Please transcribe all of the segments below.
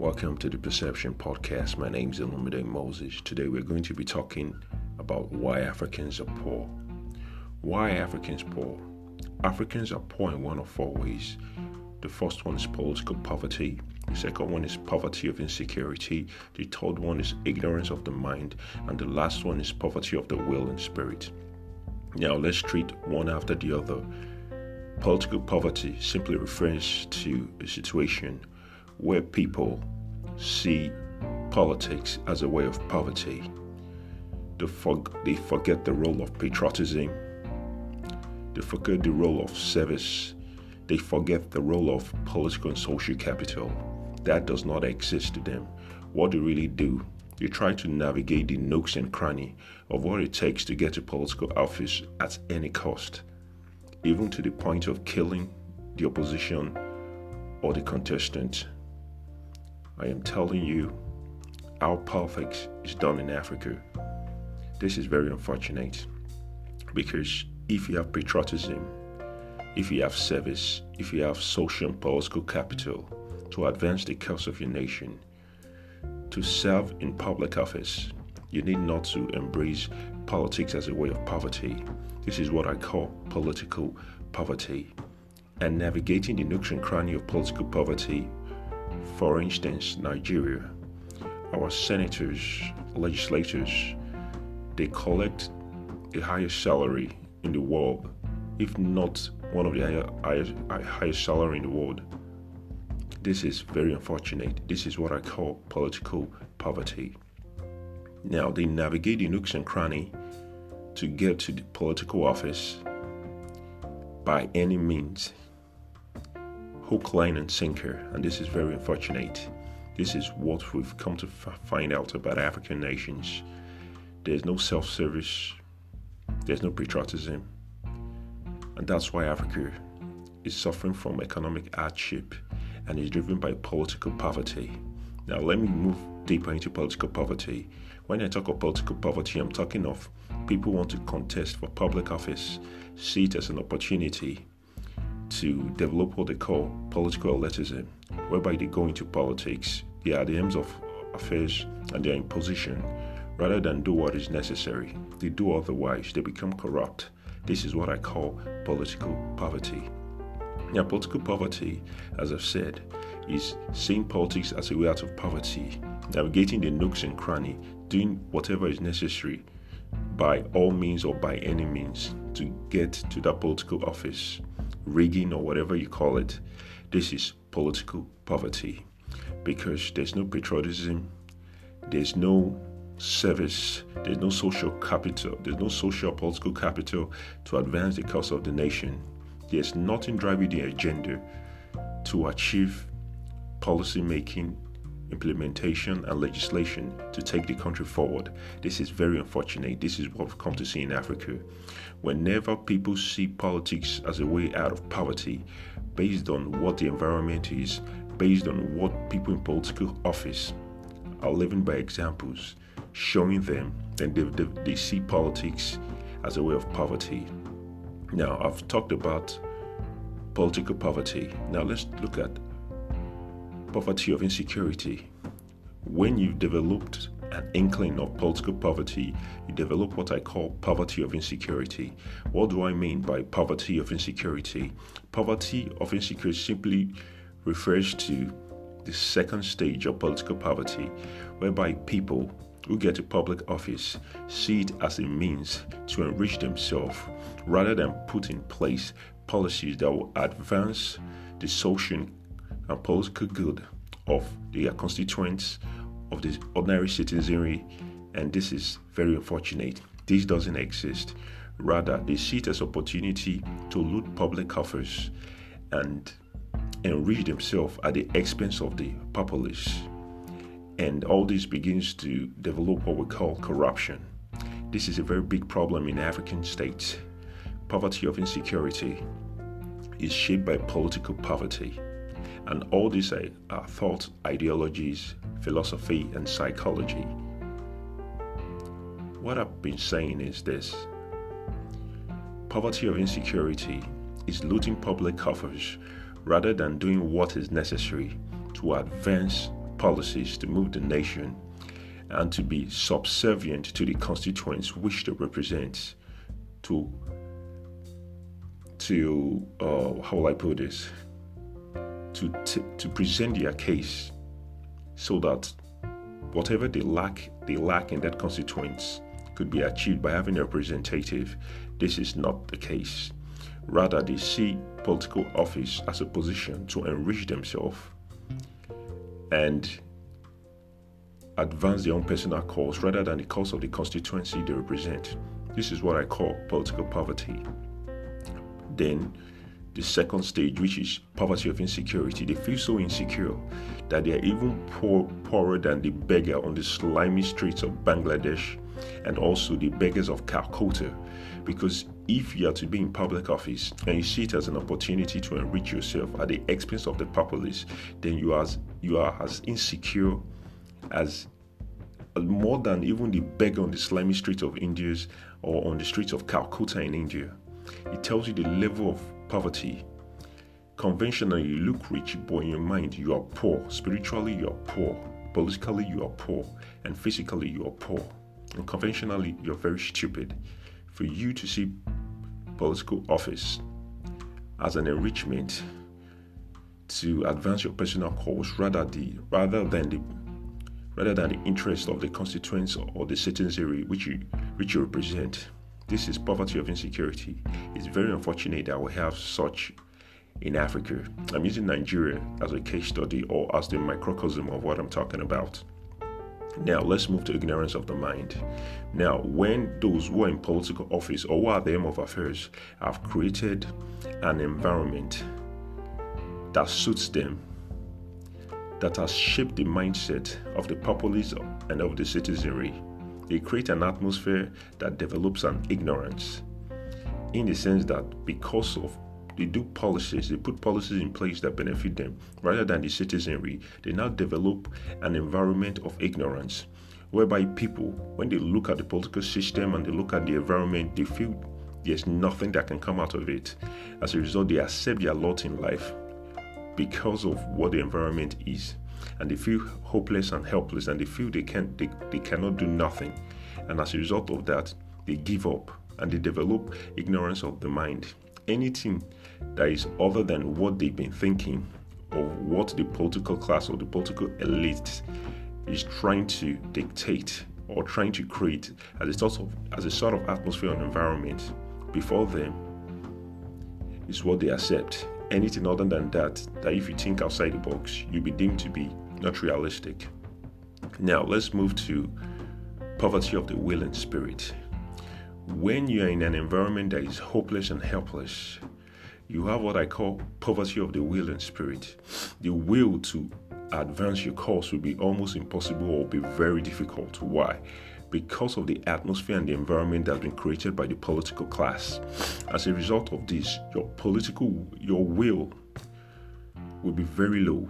Welcome to the Perception Podcast. My name is Elamide Moses. Today we're going to be talking about why Africans are poor. Why are Africans poor? Africans are poor in one of four ways. The first one is political poverty. The second one is poverty of insecurity. The third one is ignorance of the mind. And the last one is poverty of the will and spirit. Now let's treat one after the other. Political poverty simply refers to a situation where people see politics as a way of poverty. They forget the role of patriotism. They forget the role of service. They forget the role of political and social capital. That does not exist to them. What they really do, they try to navigate the nooks and crannies of what it takes to get to political office at any cost, even to the point of killing the opposition or the contestant. I am telling you, our politics is done in Africa. This is very unfortunate, because if you have patriotism, if you have service, if you have social and political capital to advance the cause of your nation, to serve in public office, you need not to embrace politics as a way of poverty. This is what I call political poverty. And navigating the nooks and crannies of political poverty, for instance, Nigeria, our senators, legislators, they collect the highest salary in the world, if not one of the highest salary in the world. This is very unfortunate. This is what I call political poverty. Now, they navigate the nooks and crannies to get to the political office by any means, hook, line, and sinker, and this is very unfortunate. This is what we've come to find out about African nations. There's no self-service, there's no patriotism, and that's why Africa is suffering from economic hardship and is driven by political poverty. Now let me move deeper into political poverty. When I talk of political poverty, I'm talking of people want to contest for public office, see it as an opportunity to develop what they call political elitism, whereby they go into politics, they are the aims of affairs, and they are in position, rather than do what is necessary. They do otherwise, they become corrupt. This is what I call political poverty. Now, political poverty, as I've said, is seeing politics as a way out of poverty, navigating the nooks and crannies, doing whatever is necessary by all means or by any means to get to that political office, rigging or whatever you call it. This is political poverty, because there's no patriotism, there's no service, there's no social capital, there's no social political capital to advance the cause of the nation. There's nothing driving the agenda to achieve policy making, implementation, and legislation to take the country forward. This is very unfortunate. This is what we've come to see in Africa. Whenever people see politics as a way out of poverty, based on what the environment is, based on what people in political office are living by examples, showing them, then they see politics as a way of poverty. Now, I've talked about political poverty. Now, let's look at poverty of insecurity. When you've developed an inkling of political poverty, you develop what I call poverty of insecurity. What do I mean by poverty of insecurity? Poverty of insecurity simply refers to the second stage of political poverty, whereby people who get to public office see it as a means to enrich themselves, rather than put in place policies that will advance the social and political good of their constituents, of the ordinary citizenry, and this is very unfortunate. This doesn't exist. Rather, they see it as an opportunity to loot public coffers and enrich themselves at the expense of the populace. And all this begins to develop what we call corruption. This is a very big problem in African states. Poverty of insecurity is shaped by political poverty. And all these are thoughts, ideologies, philosophy, and psychology. What I've been saying is this. Poverty of insecurity is looting public coffers rather than doing what is necessary to advance policies to move the nation and to be subservient to the constituents which they represent. To present their case so that whatever they lack in that constituents could be achieved by having a representative. This is not the case. Rather, they see political office as a position to enrich themselves and advance their own personal cause rather than the cause of the constituency they represent. This is what I call political poverty. Then the second stage, which is poverty of insecurity. They feel so insecure that they are even poorer than the beggar on the slimy streets of Bangladesh and also the beggars of Calcutta. Because if you are to be in public office and you see it as an opportunity to enrich yourself at the expense of the populace, then you are as insecure as more than even the beggar on the slimy streets of India or on the streets of Calcutta in India. It tells you the level of poverty. Conventionally, you look rich, but in your mind, you are poor. Spiritually, you are poor. Politically, you are poor. And physically, you are poor. And conventionally, you're very stupid. For you to see political office as an enrichment to advance your personal cause rather than the interest of the constituents or the citizenry which you represent. This is poverty of insecurity. It's very unfortunate that we have such in Africa. I'm using Nigeria as a case study or as the microcosm of what I'm talking about. Now, let's move to ignorance of the mind. Now, when those who are in political office or who are at the helm of affairs have created an environment that suits them, that has shaped the mindset of the populace and of the citizenry, they create an atmosphere that develops an ignorance, in the sense that they put policies in place that benefit them rather than the citizenry. They now develop an environment of ignorance, whereby people, when they look at the political system and they look at the environment, they feel there's nothing that can come out of it. As a result, they accept their lot in life because of what the environment is. And they feel hopeless and helpless, and they feel they cannot do nothing. And as a result of that, they give up and they develop ignorance of the mind. Anything that is other than what they've been thinking or what the political class or the political elite is trying to dictate or trying to create as a sort of atmosphere and environment before them is what they accept. Anything other than that if you think outside the box, you'll be deemed to be not realistic. Now, let's move to poverty of the will and spirit. When you're in an environment that is hopeless and helpless, you have what I call poverty of the will and spirit. The will to advance your cause will be almost impossible or be very difficult. Why? Because of the atmosphere and the environment that has been created by the political class. As a result of this, your will will be very low,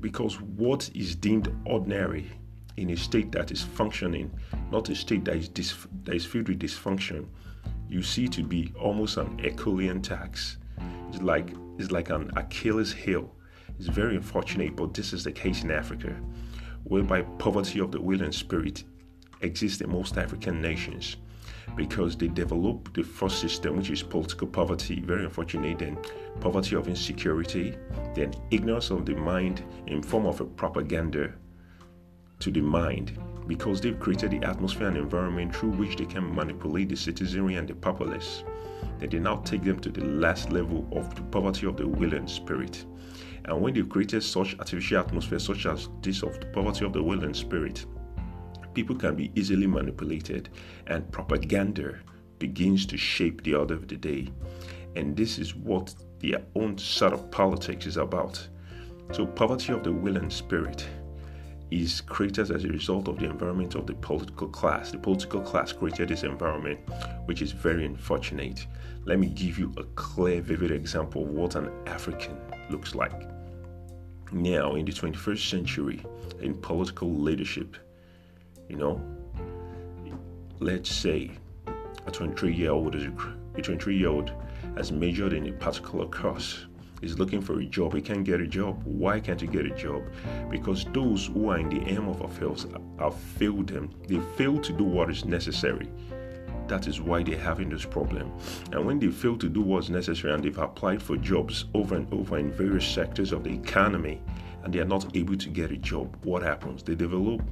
because what is deemed ordinary in a state that is functioning, not a state that is filled with dysfunction, you see to be almost an Herculean tax. It's like an Achilles heel. It's very unfortunate, but this is the case in Africa, whereby poverty of the will and spirit exist in most African nations because they develop the first system, which is political poverty, very unfortunate, then poverty of insecurity, then ignorance of the mind in form of a propaganda to the mind, because they've created the atmosphere and environment through which they can manipulate the citizenry and the populace. Then they now take them to the last level of the poverty of the will and spirit. And when they've created such artificial atmosphere such as this of the poverty of the will and spirit, people can be easily manipulated and propaganda begins to shape the order of the day. And this is what their own sort of politics is about. So poverty of the will and spirit is created as a result of the environment of the political class. The political class created this environment, which is very unfortunate. Let me give you a clear, vivid example of what an African looks like. Now, in the 21st century, in political leadership, let's say a 23-year-old has majored in a particular course. is looking for a job. He can't get a job. Why can't he get a job? Because those who are in the aim of affairs have failed them. They fail to do what is necessary. That is why they're having this problem. And when they fail to do what's necessary and they've applied for jobs over and over in various sectors of the economy and they are not able to get a job, what happens? They develop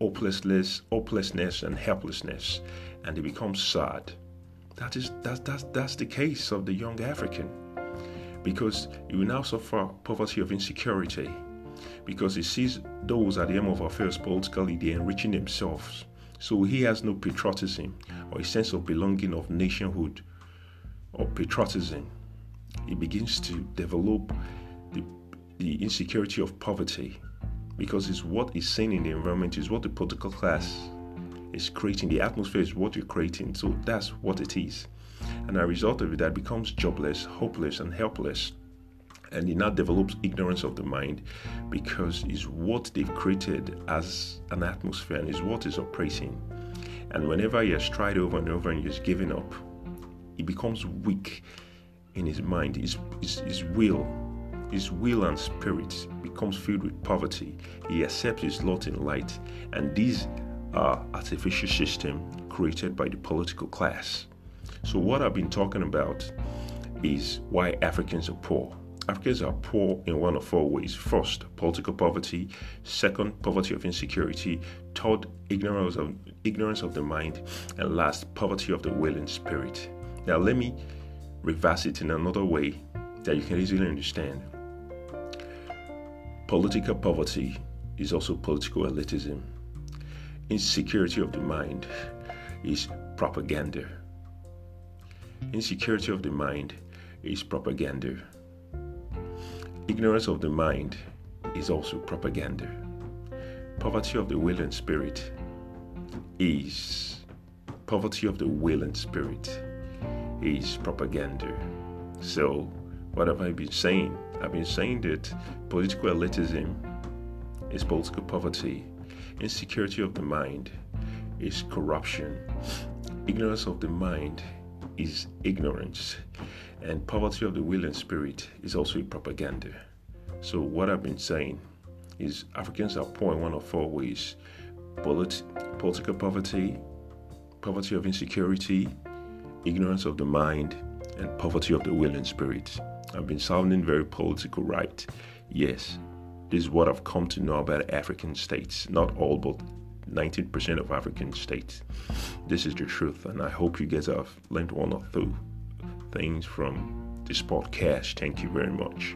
hopelessness and helplessness, and they become sad. That's the case of the young African, because he will now suffer poverty of insecurity, because he sees those at the end of affairs politically, they enriching themselves. So he has no patriotism or a sense of belonging, of nationhood, or patriotism. He begins to develop the insecurity of poverty, because it's what is seen in the environment, is what the political class is creating. The atmosphere is what you're creating. So that's what it is. And as a result of it, that becomes jobless, hopeless, and helpless. And it now develops ignorance of the mind, because it's what they've created as an atmosphere and is what is operating. And whenever he has tried over and over and he's giving up, he becomes weak in his mind. His will and spirit becomes filled with poverty. He accepts his lot in light. And these are artificial systems created by the political class. So what I've been talking about is why Africans are poor. Africans are poor in one of four ways. First, political poverty. Second, poverty of insecurity. Third, ignorance of the mind. And last, poverty of the will and spirit. Now, let me reverse it in another way that you can easily understand. Political poverty is also political elitism. Insecurity of the mind is propaganda. Insecurity of the mind is propaganda. Ignorance of the mind is also propaganda. Poverty of the will and spirit is propaganda. So, what have I been saying? I've been saying that political elitism is political poverty. Insecurity of the mind is corruption. Ignorance of the mind is ignorance. And poverty of the will and spirit is also a propaganda. So what I've been saying is Africans are poor in one of four ways. Political poverty, poverty of insecurity, ignorance of the mind, and poverty of the will and spirit. I've been sounding very political, right? Yes, this is what I've come to know about African states. Not all, but 19% of African states. This is the truth, and I hope you guys have learned one or two things from this podcast. Thank you very much.